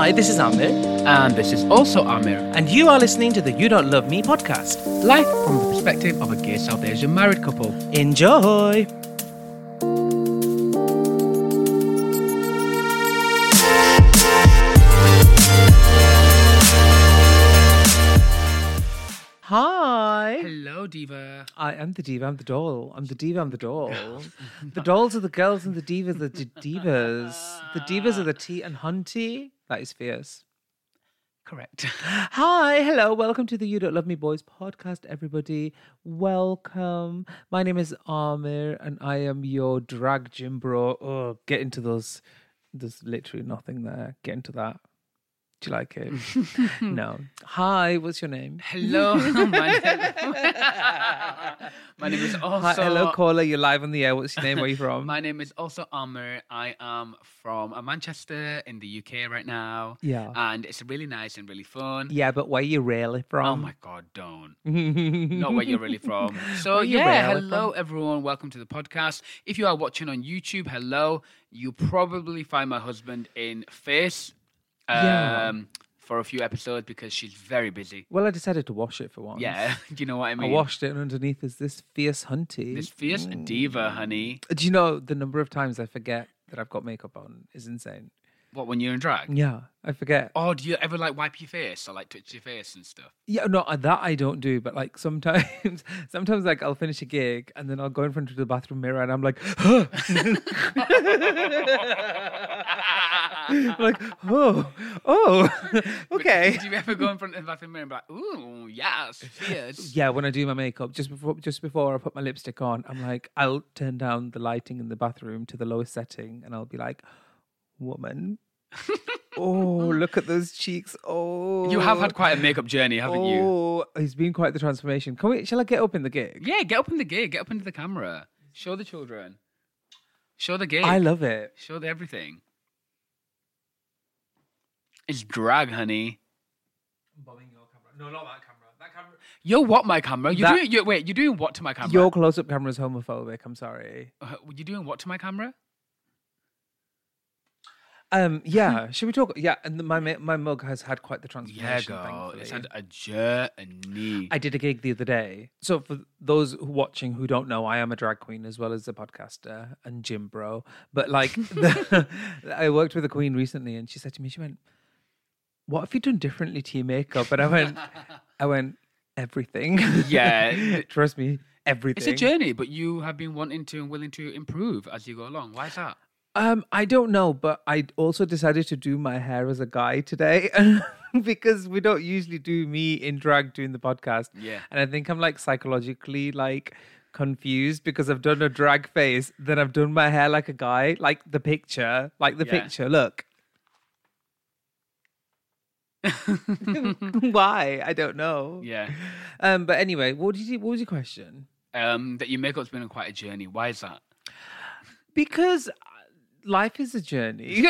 Hi, this is Amir. And this is also Amir. And you are listening to the You Don't Love Me podcast. Life from the perspective of a gay South Asian married couple. Enjoy! Hi. Hello, diva. I am the diva. I'm the doll. I'm the diva. I'm the doll. The dolls are the girls and the divas are the divas. The divas are the tea and hunty. That is fierce. Correct. Hi. Hello. Welcome to the You Don't Love Me Boys podcast, everybody. Welcome. My name is Amir and I am your drag gym bro. Oh, get into those. There's literally nothing there. Get into that. Do you like it? No. Hi, what's your name? Hello. My name is also... Hi, hello, caller. You're live on the air. What's your name? Where are you from? My name is also Amir. I am from Manchester in the UK right now. Yeah. And it's really nice and really fun. Yeah, but where are you really from? Oh, my God, don't. Not where you're really from. So, yeah, really hello, everyone. Welcome to the podcast. If you are watching on YouTube, hello. You'll probably find my husband in face... for a few episodes because she's very busy. Well, I decided to wash it for once. Yeah, do you know what I mean? I washed it and underneath is this fierce hunty. This fierce diva, honey. Do you know the number of times I forget that I've got makeup on is insane? What, when you're in drag? Yeah, I forget. Oh, do you ever like wipe your face or like twitch your face and stuff? Yeah, no, that I don't do. But like sometimes like I'll finish a gig and then I'll go in front of the bathroom mirror and I'm like, huh. Like, oh, okay. Do you ever go in front of the bathroom mirror and be like, ooh, yes, fierce? Yeah, when I do my makeup, just before I put my lipstick on, I'm like, I'll turn down the lighting in the bathroom to the lowest setting and I'll be like, woman. Oh, look at those cheeks. Oh. You have had quite a makeup journey, haven't you? Oh, it's been quite the transformation. Shall I get up in the gig? Yeah, get up in the gig. Get up into the camera. Show the children. Show the gig. I love it. Show the everything. It's drag, honey. I'm bombing your camera. No, not that camera. That camera. Yo, what, my camera? You're doing what to my camera? Your close-up camera is homophobic. I'm sorry. You're doing what to my camera? Yeah, should we talk? Yeah, and my mug has had quite the transformation. Yeah, girl, it's had a journey. I did a gig the other day. So for those watching who don't know, I am a drag queen as well as a podcaster and gym bro. But like, I worked with a queen recently, and she said to me, she went, "What have you done differently to your makeup?" And I went, everything. Yeah, trust me, everything. It's a journey, but you have been wanting to and willing to improve as you go along. Why is that? I don't know, but I also decided to do my hair as a guy today because we don't usually do me in drag doing the podcast. Yeah. And I think I'm like psychologically like confused because I've done a drag face, then I've done my hair like a guy, like the picture, look. Why? I don't know. Yeah. But anyway, what was your question? That your makeup's been on quite a journey. Why is that? Because life is a journey.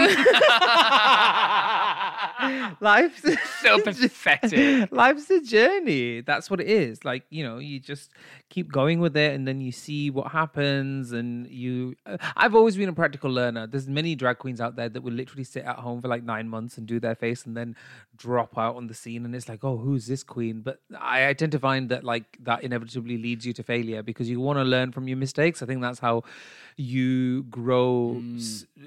Life's so pathetic. Life's a journey. That's what it is. Like, you know, you just keep going with it and then you see what happens. And I've always been a practical learner. There's many drag queens out there that will literally sit at home for like 9 months and do their face and then drop out on the scene. And it's like, oh, who's this queen? But I tend to find that like that inevitably leads you to failure because you want to learn from your mistakes. I think that's how you grow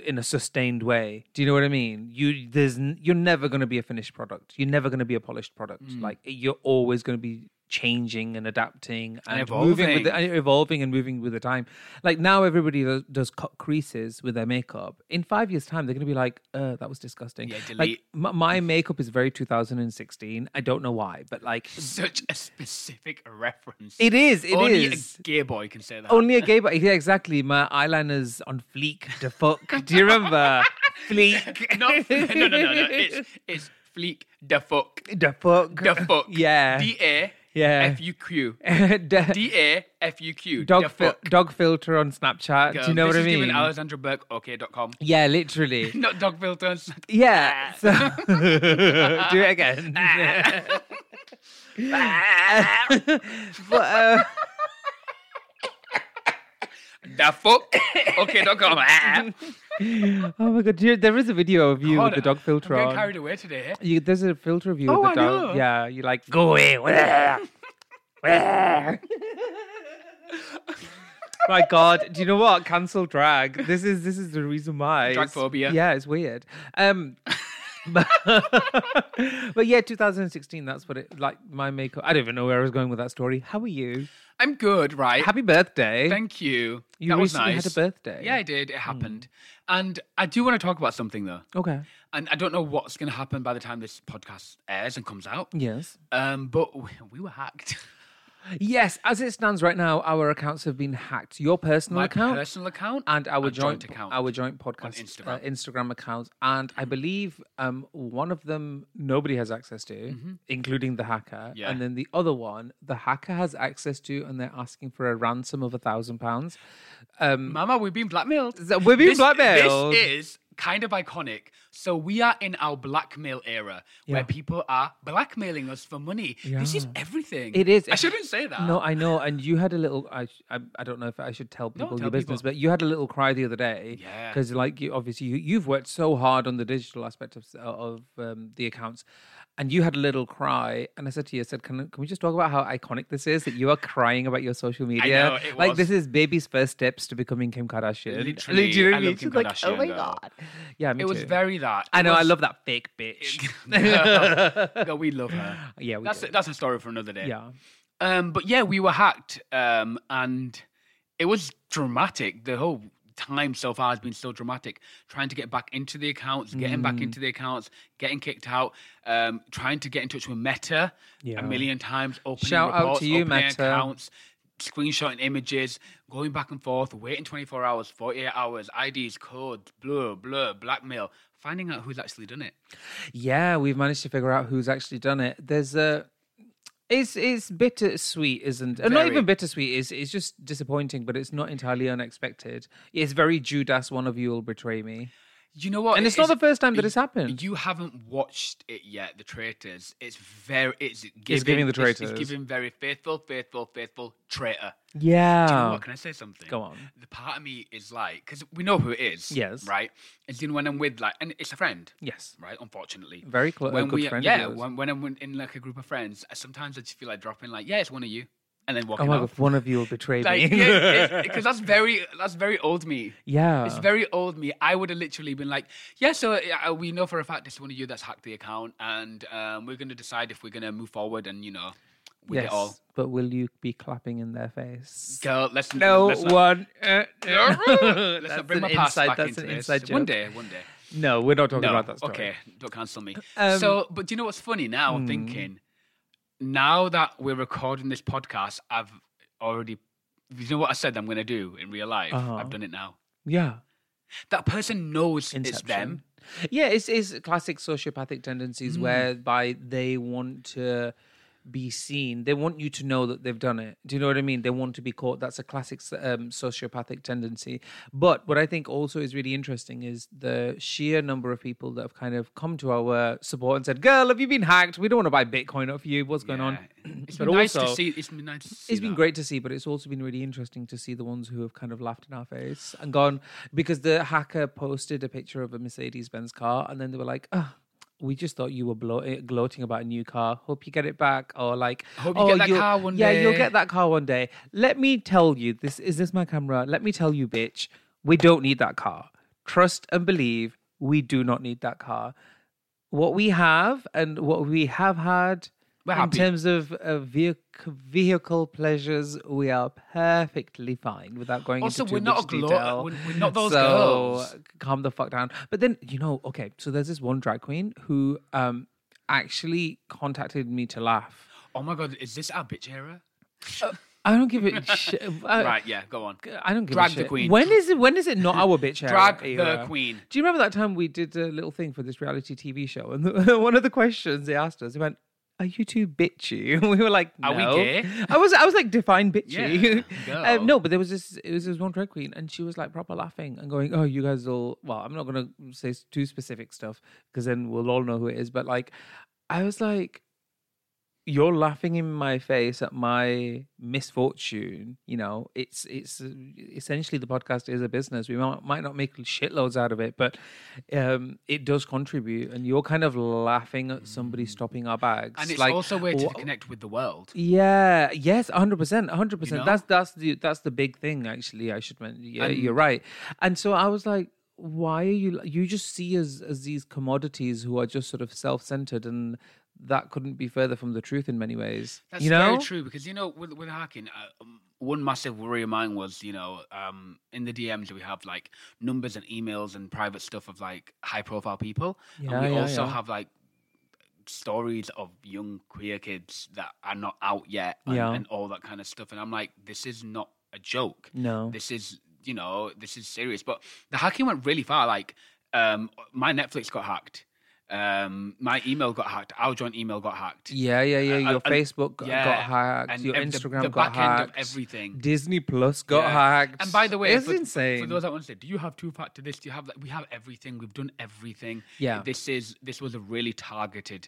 in a sustained way. Do you know what I mean? You're never going to be a finished product. You're never going to be a polished product. Like you're always going to be changing and adapting and evolving and moving with the time. Like now everybody does cut creases with their makeup. In 5 years time, they're going to be like, that was disgusting. Yeah, delete. Like my makeup is very 2016. I don't know why, but like such a specific reference. It is. Only a gay boy can say that. Only a gay boy. Yeah, exactly. My eyeliner's on fleek the fuck. Do you remember? Fleek. No. It's fleek the fuck. The fuck. The fuck. Yeah. D-A. Yeah. F-U-Q. D-A-F-U-Q. Dog filter on Snapchat. Girl, do you know what I mean? This is given Alexandra Burke, okay.com. Yeah, literally. Not dog filter on Snapchat. Yeah. So, do it again. But, The fuck? Okay, don't come. Oh my God, there is a video of you with the dog filter on. I'm carried away today. There's a filter of you with the dog. Know. Yeah, you're like, go away. My God, do you know what? Cancel drag. This is the reason why. Drag phobia. Yeah, it's weird. But yeah, 2016, that's what it, like, my makeup. I don't even know where I was going with that story. How are you? I'm good, right? Happy birthday. Thank you. That was nice. You recently had a birthday. Yeah, I did. It happened. And I do want to talk about something, though. Okay. And I don't know what's going to happen by the time this podcast airs and comes out. Yes. But we were hacked. Yes, as it stands right now, our accounts have been hacked. Your personal account. My personal account. And our joint account. Our joint podcast. Instagram accounts. And I believe one of them nobody has access to, including the hacker. Yeah. And then the other one, the hacker has access to, and they're asking for a ransom of £1,000. Mama, we've been blackmailed. We've been blackmailed. This is kind of iconic. So we are in our blackmail era where people are blackmailing us for money. Yeah. This is everything. It is. I shouldn't say that. No, I know. And you had a little, I don't know if I should tell people your business, but you had a little cry the other day. Yeah. Because like, you've worked so hard on the digital aspect of the accounts. And you had a little cry, and I said to you, can we just talk about how iconic this is, that you are crying about your social media? I know, it was. Like, this is baby's first steps to becoming Kim Kardashian. Literally I love Kim Kardashian. Like, oh my God. Yeah, me too. It was very that. I know, I love that fake bitch. No, we love her. Yeah, we do. That's a story for another day. Yeah. But yeah, we were hacked, and it was dramatic, the whole time so far has been so dramatic, trying to get back into the accounts, getting kicked out, trying to get in touch with Meta a million times, opening shout reports, out to you, opening Meta. Accounts, screenshotting images, going back and forth, waiting 24 hours, 48 hours, IDs, codes, blah, blackmail, finding out who's actually done it. Yeah, we've managed to figure out who's actually done it. There's a... It's bittersweet, isn't it? Not even bittersweet. It's just disappointing, but it's not entirely unexpected. It's very Judas, one of you will betray me. You know what? And it's not the first time that it's happened. You haven't watched it yet, The Traitors. It's giving The Traitors. It's giving very faithful traitor. Yeah. Do you know what? Can I say something? Go on. The part of me is like, because we know who it is. Yes. Right? It's in when I'm with, like, and it's a friend. Yes. Right? Unfortunately. Very close. Yeah. When I'm in, like, a group of friends, sometimes I just feel like dropping, like, yeah, it's one of you. And then walking off. Oh my God, one of you will betray me. Because that's very old me. Yeah. It's very old me. I would have literally been like, yeah, so we know for a fact it's one of you that's hacked the account, and we're going to decide if we're going to move forward and, with it all. But will you be clapping in their face? Girl, let's not bring my past back into this. One day. No, we're not talking about that story. Okay, don't cancel me. But do you know what's funny now? I'm thinking... Now that we're recording this podcast, I've already... You know what I said I'm going to do in real life? I've done it now. Yeah. That person knows Inception. It's them. Yeah, it's classic sociopathic tendencies whereby they want to be seen. They want you to know that they've done it. Do you know what I mean? They want to be caught. That's a classic sociopathic tendency. But what I think also is really interesting is the sheer number of people that have kind of come to our support and said, girl, have you been hacked? We don't want to buy Bitcoin off you. What's going on? It's been great to see, but it's also been really interesting to see the ones who have kind of laughed in our face and gone, because the hacker posted a picture of a Mercedes-Benz car and then they were like, oh, we just thought you were gloating about a new car. Hope you get it back. Or like, hope you get that car one day. Yeah, you'll get that car one day. Let me tell you, is this my camera? Let me tell you, bitch, we don't need that car. Trust and believe, we do not need that car. What we have and what we have had terms of vehicle pleasures, we are perfectly fine without going into too much detail. We're not those girls. So calm the fuck down. But then, so there's this one drag queen who actually contacted me to laugh. Oh my God, is this our bitch era? I don't give a shit. Right, yeah, go on. I don't give a shit. Drag the queen. When is it not our bitch era? Drag the queen. Do you remember that time we did a little thing for this reality TV show? And one of the questions they asked us, they went, are you too bitchy? We were like, no. Are we gay? I was like, define bitchy. Yeah, no, but it was this one drag queen and she was like proper laughing and going, oh, you guys all, well, I'm not going to say too specific stuff because then we'll all know who it is. But like, I was like, you're laughing in my face at my misfortune. You know, it's essentially the podcast is a business. We might not make shitloads out of it, but it does contribute. And you're kind of laughing at somebody stopping our bags. And it's like, also a way to connect with the world. Yeah. Yes. 100%. You know? That's the big thing. Actually, I should mention. Yeah, you're right. And so I was like, why are you just see us as these commodities who are just sort of self-centered, and that couldn't be further from the truth in many ways. That's very true, because, you know, with hacking, one massive worry of mine was, you know, in the DMs we have like numbers and emails and private stuff of like high profile people. Yeah, and we also have like stories of young queer kids that are not out yet and all that kind of stuff. And I'm like, this is not a joke. No. This is serious. But the hacking went really far. Like, my Netflix got hacked. My email got hacked. Our joint email got hacked. Yeah. Your Facebook got hacked. And your Instagram got hacked. The back end of everything. Disney Plus got hacked. And by the way, it's insane. For those that want to say, do you have two-factor this? Do you have that? We have everything. We've done everything. Yeah. This was a really targeted,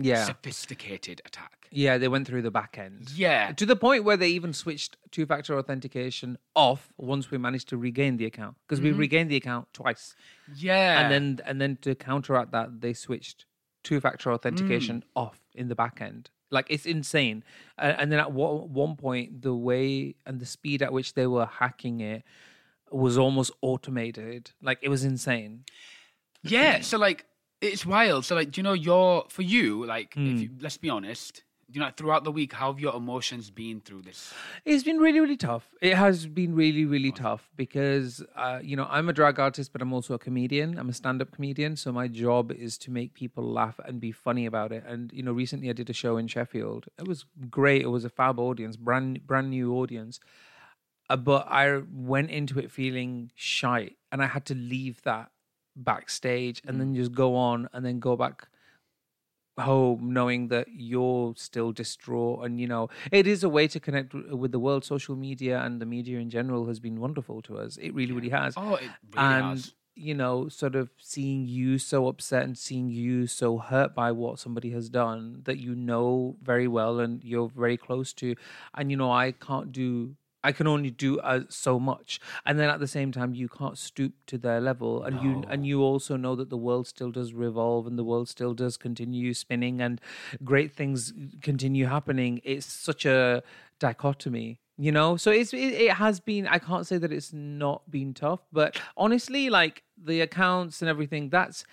sophisticated attack. Yeah, they went through the back end. Yeah. To the point where they even switched two-factor authentication off once we managed to regain the account. Because we regained the account twice. Yeah. And then to counteract that, they switched two-factor authentication off in the back end. Like, it's insane. And then at one point, the way and the speed at which they were hacking it was almost automated. Like, it was insane. Yeah, so like, it's wild. So, like, do you know, let's be honest, you know, throughout the week, how have your emotions been through this? It's been really, really tough. It has been really, really tough because, you know, I'm a drag artist, but I'm also a comedian. I'm a stand-up comedian. So my job is to make people laugh and be funny about it. And, you know, recently I did a show in Sheffield. It was great. It was a fab audience, brand new audience. But I went into it feeling shite, and I had to leave that backstage and then just go on and then go back home knowing that you're still distraught. And, you know, it is a way to connect with the world. Social media and the media in general has been wonderful to us. It really, really has. Oh, it really has. You know, sort of seeing you so upset and seeing you so hurt by what somebody has done that you know very well and you're very close to. And, you know, I can only do so much. And then at the same time, you can't stoop to their level. And you also know that the world still does revolve and the world still does continue spinning and great things continue happening. It's such a dichotomy, you know? So it has been, I can't say that it's not been tough, but honestly, like the accounts and everything, that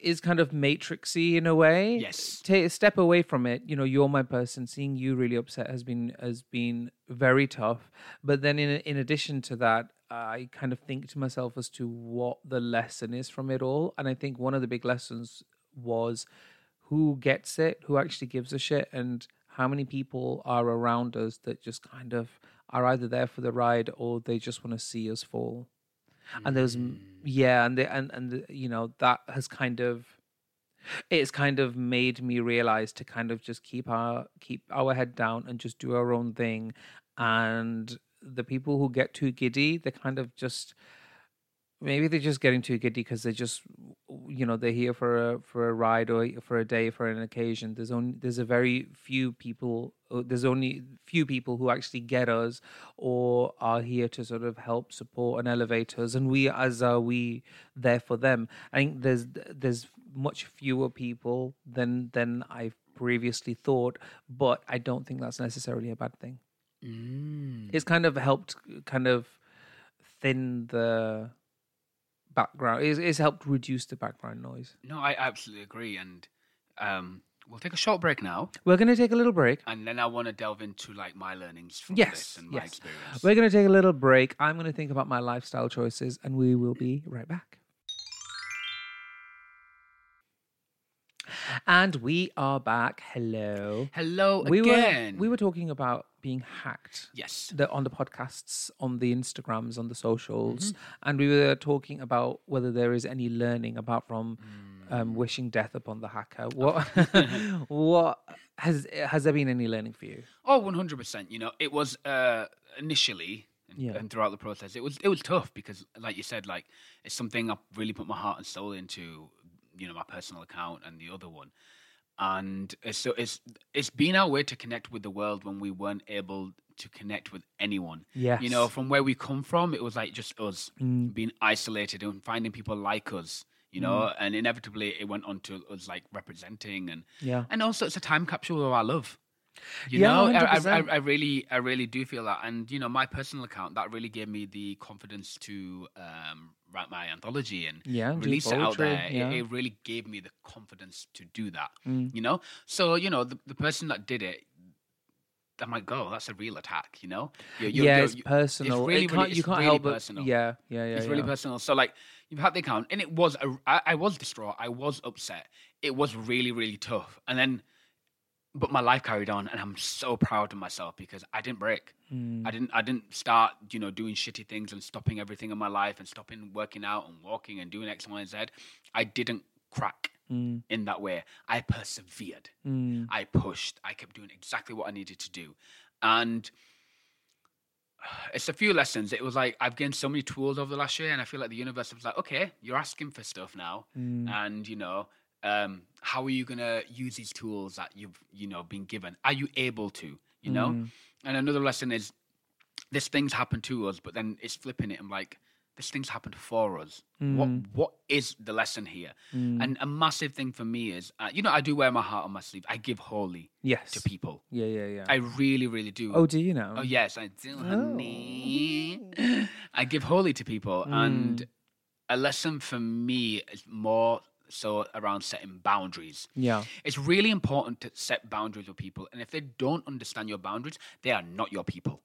is kind of matrixy in a way. Yes. Take a step away from it. You know, you're my person. Seeing you really upset has been very tough. But then in addition to that, I kind of think to myself as to what the lesson is from it all. And I think one of the big lessons was who gets it, who actually gives a shit, and how many people are around us that just kind of are either there for the ride or they just want to see us fall. And there's you know, that has kind of, it's kind of made me realize to kind of just keep our head down and just do our own thing. And the people who get too giddy, they kind of just, maybe they're just getting too giddy because they just, you know, they're here for a ride or for a day, for an occasion. There's only few people who actually get us or are here to sort of help, support and elevate us. And we, as are we, there for them. I think there's much fewer people than I've previously thought, but I don't think that's necessarily a bad thing. Mm. It's kind of helped kind of thin the background. It's helped reduce the background noise. No, I absolutely agree. And we'll take a short break now. We're going to take a little break. And then I want to delve into like my learnings from this and my experience. We're going to take a little break. I'm going to think about my lifestyle choices and we will be right back. And we are back. Hello. Hello again. We were talking about being hacked. Yes. On the podcasts, on the Instagrams, on the socials. Mm-hmm. And we were talking about whether there is any learning apart from wishing death upon the hacker. What has there been any learning for you? Oh, 100%. You know, it was initially and throughout the process, it was tough because, like you said, like it's something I really put my heart and soul into, you know, my personal account and the other one. And so it's been our way to connect with the world when we weren't able to connect with anyone. Yes. You know, from where we come from, it was like just us being isolated and finding people like us, you know, and inevitably it went on to us like representing and also it's a time capsule of our love. You know, 100%. I really do feel that. And, you know, my personal account, that really gave me the confidence to write my anthology and release it out there. Yeah. It really gave me the confidence to do that, you know? So, you know, the person that did it, I'm like, oh, that's a real attack, you know? It's personal. It's really, you can't help it. Yeah. It's really personal. So, like, you've had the account and it was, I was distraught. I was upset. It was really, really tough. And then, but my life carried on, and I'm so proud of myself because I didn't break. I didn't start, you know, doing shitty things and stopping everything in my life and stopping working out and walking and doing X, Y, and Z. I didn't crack in that way. I persevered. I pushed. I kept doing exactly what I needed to do. And it's a few lessons. It was like I've gained so many tools over the last year, and I feel like the universe was like, okay, you're asking for stuff now. And, you know, how are you going to use these tools that you've, you know, been given? Are you able to, you know? And another lesson is this thing's happened to us, but then it's flipping it. I'm like, this thing's happened for us. What is the lesson here? And a massive thing for me is, you know, I do wear my heart on my sleeve. I give wholly to people. Yeah. I really, really do. Oh, do you know? Oh, yes, I do, honey. Oh. I give wholly to people. And a lesson for me is more so around setting boundaries. Yeah. It's really important to set boundaries with people. And if they don't understand your boundaries, they are not your people.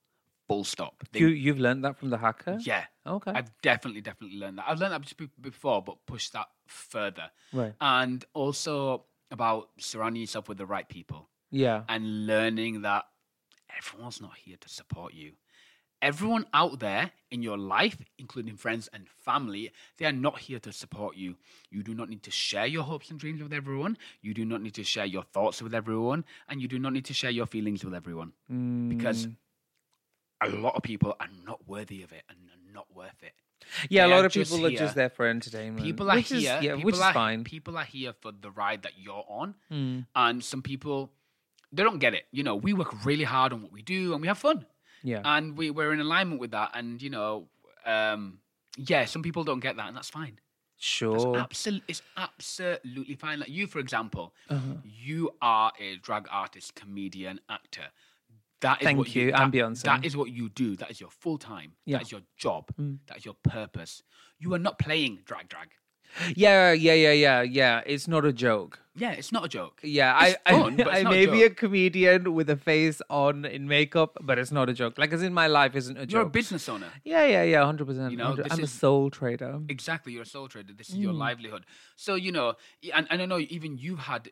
Full stop. You've learned that from the hacker? Yeah. Okay. I've definitely learned that. I've learned that before, but pushed that further. Right. And also about surrounding yourself with the right people. Yeah. And learning that everyone's not here to support you. Everyone out there in your life, including friends and family, they are not here to support you. You do not need to share your hopes and dreams with everyone. You do not need to share your thoughts with everyone. And you do not need to share your feelings with everyone. Because a lot of people are not worthy of it and are not worth it. Yeah, a lot of people are just there for entertainment. People are here. Yeah, which is fine. People are here for the ride that you're on. And some people, they don't get it. You know, we work really hard on what we do and we have fun. Yeah. And we're in alignment with that. And, you know, some people don't get that and that's fine. Sure. It's absolutely fine. Like you, for example, you are a drag artist, comedian, actor. That is I'm Beyonce. That is what you do. That is your full time. Yeah. That is your job. That is your purpose. You are not playing drag. Yeah. It's not a joke. Yeah, it's not a joke. Yeah, I may be a comedian with a face on in makeup, but it's not a joke. Like, as in my life isn't a joke. You're a business owner. Yeah, 100%. You know, I'm a soul trader. Exactly, you're a soul trader. This is your livelihood. So, you know, and I know even you've had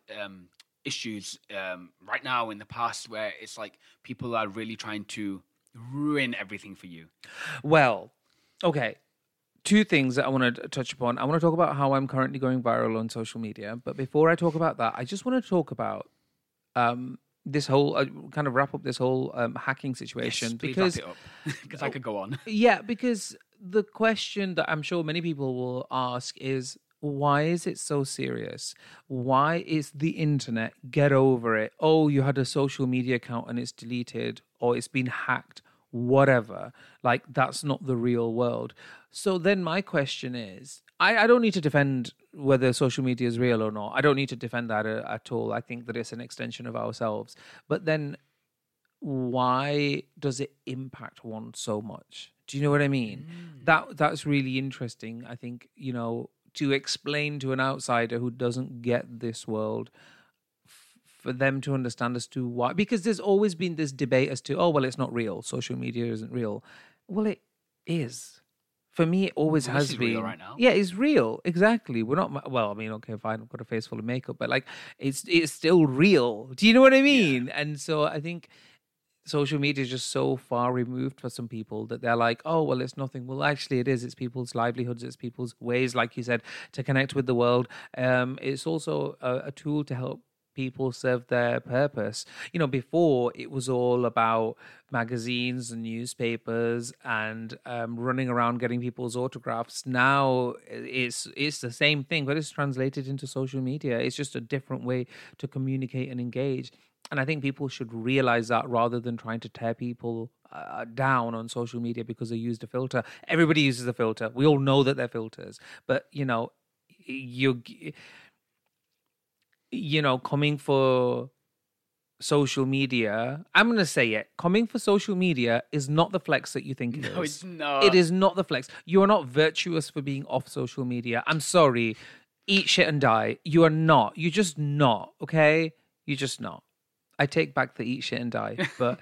issues right now in the past where it's like people are really trying to ruin everything for you. Well, okay. Two things that I want to touch upon. I want to talk about how I'm currently going viral on social media. But before I talk about that, I just want to talk about this whole, kind of wrap up this whole hacking situation. Yes, because wrap it up. Because I could go on. Yeah, because the question that I'm sure many people will ask is, why is it so serious? Why is the internet, get over it? Oh, you had a social media account and it's deleted or it's been hacked. Whatever, like that's not the real world. So then my question is, I don't need to defend whether social media is real or not. I don't need to defend that at all. I think that it's an extension of ourselves. But then why does it impact one so much? Do you know what I mean? That's really interesting. I think, you know, to explain to an outsider who doesn't get this world, for them to understand as to why, because there's always been this debate as to, oh, well, it's not real. Social media isn't real. Well, it is. For me, it always has been. This is real right now. Yeah, it's real. Exactly. We're not, well, I mean, okay, fine. I've got a face full of makeup, but like, it's still real. Do you know what I mean? Yeah. And so I think social media is just so far removed for some people that they're like, oh, well, it's nothing. Well, actually it is. It's people's livelihoods. It's people's ways, like you said, to connect with the world. It's also a tool to help people serve their purpose. You know, before it was all about magazines and newspapers and running around getting people's autographs. Now it's the same thing, but it's translated into social media. It's just a different way to communicate and engage. And I think people should realize that rather than trying to tear people down on social media because they used a filter. Everybody uses a filter. We all know that they're filters. But, you know, coming for social media, I'm going to say it. Coming for social media is not the flex that you think it is. No, it's not. It is not the flex. You are not virtuous for being off social media. I'm sorry. Eat shit and die. You are not. You're just not, okay? You're just not. I take back the eat shit and die, but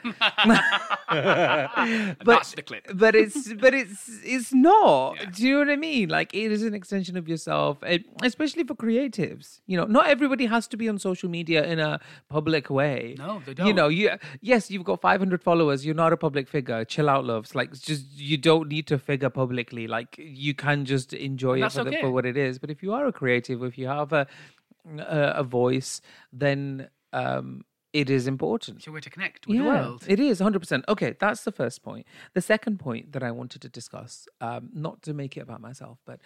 that's the clip. But it's not. Yeah. Do you know what I mean? Like, it is an extension of yourself, especially for creatives. You know, not everybody has to be on social media in a public way. No, they don't. You know, yes, you've got 500 followers. You're not a public figure. Chill out, loves. Like, just, you don't need to figure publicly. Like, you can just enjoy it for what it is. But if you are a creative, if you have a voice, then it is important. It's a way to connect with the world. It is, 100%. Okay, that's the first point. The second point that I wanted to discuss, not to make it about myself, but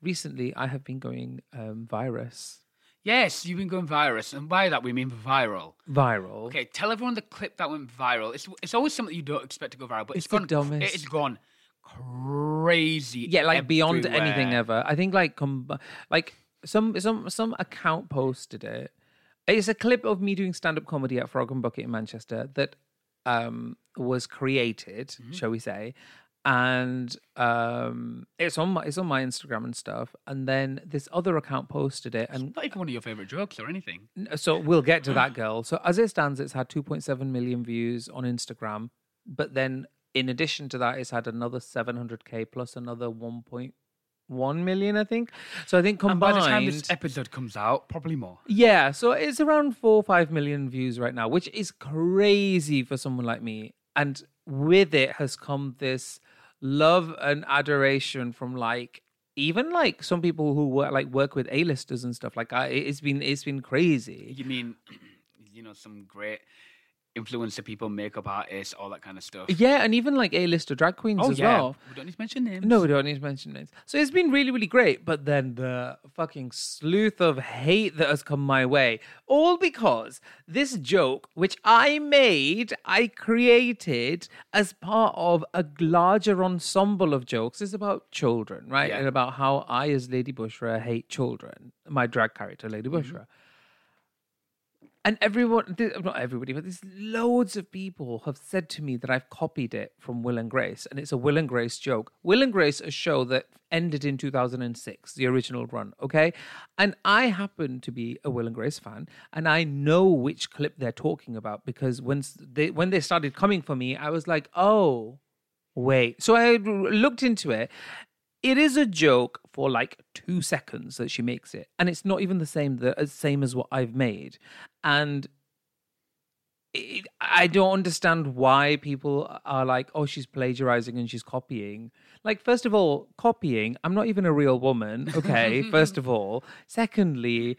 recently I have been going virus. Yes, you've been going virus. And by that, we mean viral. Viral. Okay, tell everyone the clip that went viral. It's always something you don't expect to go viral, but it's gone. Dumbest. It's gone crazy. Yeah, like everywhere. Beyond anything ever. I think some account posted it. It's a clip of me doing stand-up comedy at Frog and Bucket in Manchester that was created, shall we say, and it's on my Instagram and stuff. And then this other account posted it. And it's not even one of your favourite jokes or anything. So we'll get to that, girl. So as it stands, it's had 2.7 million views on Instagram. But then in addition to that, it's had another 700K plus another 1.1 million, I think. So I think combined, and by the time this episode comes out, probably more. Yeah, so it's around 4 or 5 million views right now, which is crazy for someone like me. And with it has come this love and adoration from even some people who work with A-listers and stuff. It's been crazy. You mean, some great influencer people, makeup artists, all that kind of stuff. Yeah, and even A-lister drag queens well. We don't need to mention names. No, we don't need to mention names. So it's been really, really great. But then the fucking sleuth of hate that has come my way, all because this joke, which I created as part of a larger ensemble of jokes, is about children, right? Yeah. And about how I, as Lady Bushra, hate children. My drag character, Lady Bushra. And not everybody, but there's loads of people have said to me that I've copied it from Will and Grace. And it's a Will and Grace joke. Will and Grace, a show that ended in 2006, the original run, okay? And I happen to be a Will and Grace fan. And I know which clip they're talking about because when they started coming for me, I was like, oh, wait. So I looked into it. It is a joke for 2 seconds that she makes it. And it's not even the same as what I've made. And I don't understand why people are like, oh, she's plagiarizing and she's copying. First of all, copying, I'm not even a real woman. Okay, first of all. Secondly,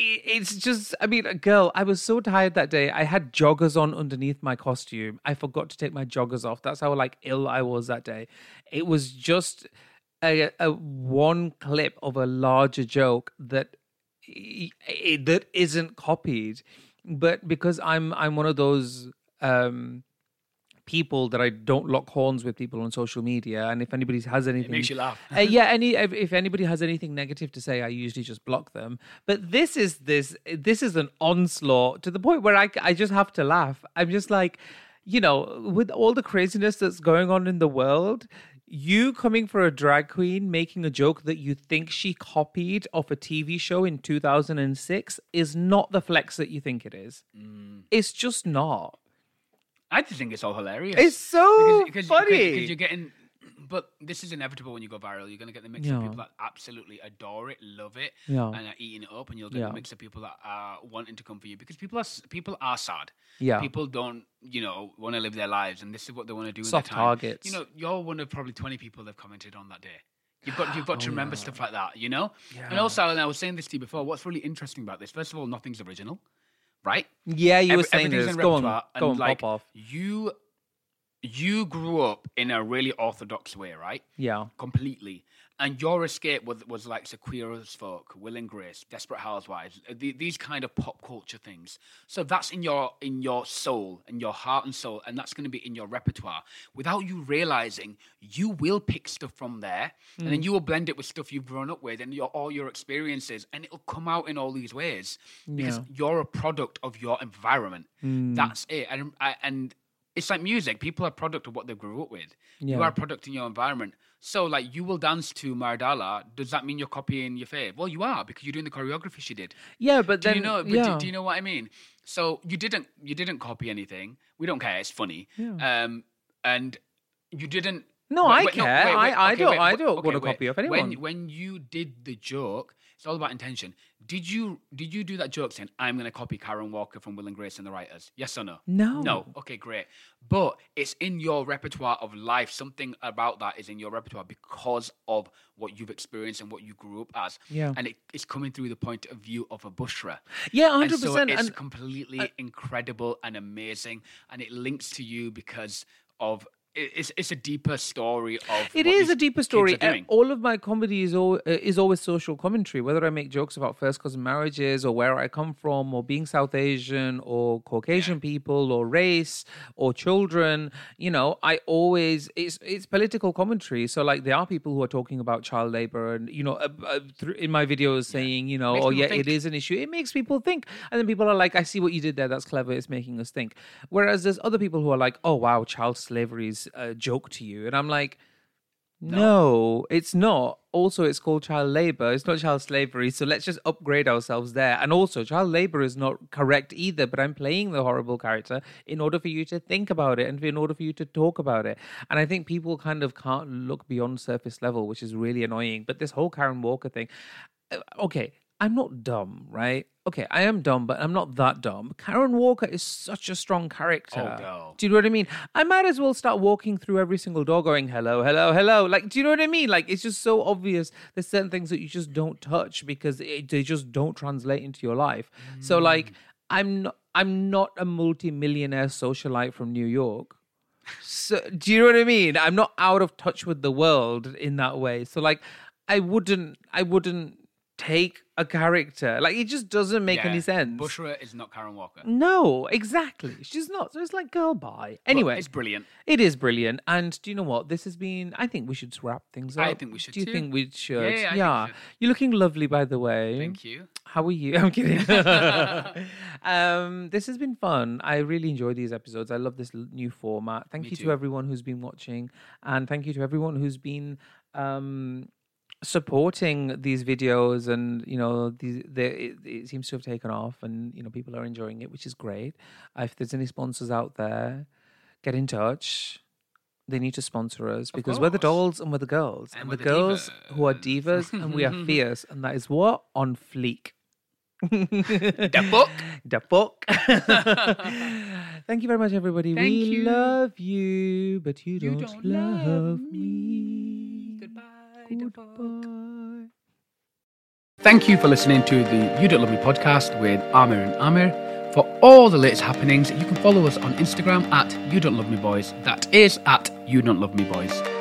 it's just, girl, I was so tired that day. I had joggers on underneath my costume. I forgot to take my joggers off. That's how ill I was that day. It was just a one clip of a larger joke that isn't copied. But because I'm one of those people that I don't lock horns with people on social media, and if anybody has anything, it makes you laugh. If anybody has anything negative to say, I usually just block them. But this is an onslaught to the point where I just have to laugh. I'm just with all the craziness that's going on in the world, you coming for a drag queen making a joke that you think she copied off a TV show in 2006 is not the flex that you think it is. Mm. It's just not. I just think it's all hilarious. It's so funny. Because you're getting, but this is inevitable when you go viral. You're going to get the mix of people that absolutely adore it, love it, and are eating it up. And you'll get the mix of people that are wanting to come for you because people are sad. Yeah. People don't, want to live their lives. And this is what they want to do. Soft targets. You're one of probably 20 people that have commented on that day. You've got to remember stuff like that, you know? Yeah. And also, and I was saying this to you before, what's really interesting about this, first of all, nothing's original, right? Yeah, you were saying this. Go on, like, pop off. You grew up in a really orthodox way, right? Yeah. Completely. And your escape was like Queer as Folk, Will and Grace, Desperate Housewives, these kind of pop culture things. So that's in your soul, in your heart and soul, and that's going to be in your repertoire. Without you realizing, you will pick stuff from there, and then you will blend it with stuff you've grown up with and all your experiences, and it'll come out in all these ways because you're a product of your environment. Mm. That's it. And it's like music. People are a product of what they grew up with. Yeah. You are a product in your environment. So, like, you will dance to Mardala. Does that mean you're copying your fave? Well, you are, because you're doing the choreography she did. Yeah, but then... Do you know what I mean? So you didn't copy anything. We don't care. It's funny. Yeah. And you didn't... No, I care. I don't want to copy off anyone. When you did the joke, it's all about intention. Did you do that joke saying, I'm going to copy Karen Walker from Will and Grace and the Writers? Yes or no? No. Okay, great. But it's in your repertoire of life. Something about that is in your repertoire because of what you've experienced and what you grew up as. Yeah. And it's coming through the point of view of a Bushra. Yeah, 100%. And so it's completely incredible and amazing. And it links to you because of... It's a deeper story of it is a deeper story. And all of my comedy is always social commentary, whether I make jokes about first cousin marriages or where I come from or being South Asian or Caucasian people or race or children. You know, I always it's political commentary. So, like, there are people who are talking about child labor and, you know, in my videos saying, you know, it is an issue. It makes people think. And then people are like, I see what you did there. That's clever. It's making us think. Whereas there's other people who are like, oh, wow, child slavery is a joke to you, and I'm like, no, it's not. Also, it's called child labor. It's not child slavery. So let's just upgrade ourselves there. And also, child labor is not correct either. But I'm playing the horrible character in order for you to think about it and in order for you to talk about it. And I think people kind of can't look beyond surface level, which is really annoying. But this whole Karen Walker thing, okay, I'm not dumb, right? Okay, I am dumb, but I'm not that dumb. Karen Walker is such a strong character. Oh, no. Do you know what I mean? I might as well start walking through every single door going, hello, hello, hello. Like, do you know what I mean? Like, it's just so obvious. There's certain things that you just don't touch because they just don't translate into your life. Mm. So, like, I'm not a multi-millionaire socialite from New York. So, do you know what I mean? I'm not out of touch with the world in that way. So, like, I wouldn't take a character. Like, it just doesn't make any sense. Bushra is not Karen Walker. No, exactly. She's not. So it's like, girl, bye. Anyway. But it's brilliant. It is brilliant. And do you know what? This has been... I think we should wrap things up. I think we should too. Do you think we should? Yeah. You're looking lovely, by the way. Thank you. How are you? I'm kidding. This has been fun. I really enjoy these episodes. I love this new format. Thank you to everyone who's been watching. And thank you to everyone who's been... supporting these videos, and you know, it seems to have taken off, and you know, people are enjoying it, which is great. If there's any sponsors out there, get in touch. They need to sponsor us because we're the dolls and we're the girls, and we're the girls divas. Who are divas, and we are fierce, and that is what on fleek. The book. Thank you very much, everybody. Thank you. Love you, but you don't love me. Goodbye. Goodbye. Thank you for listening to the You Don't Love Me podcast with Amir and Amir. For all the latest happenings, you can follow us on Instagram at You Don't Love Me Boys. That is at You Don't Love Me Boys.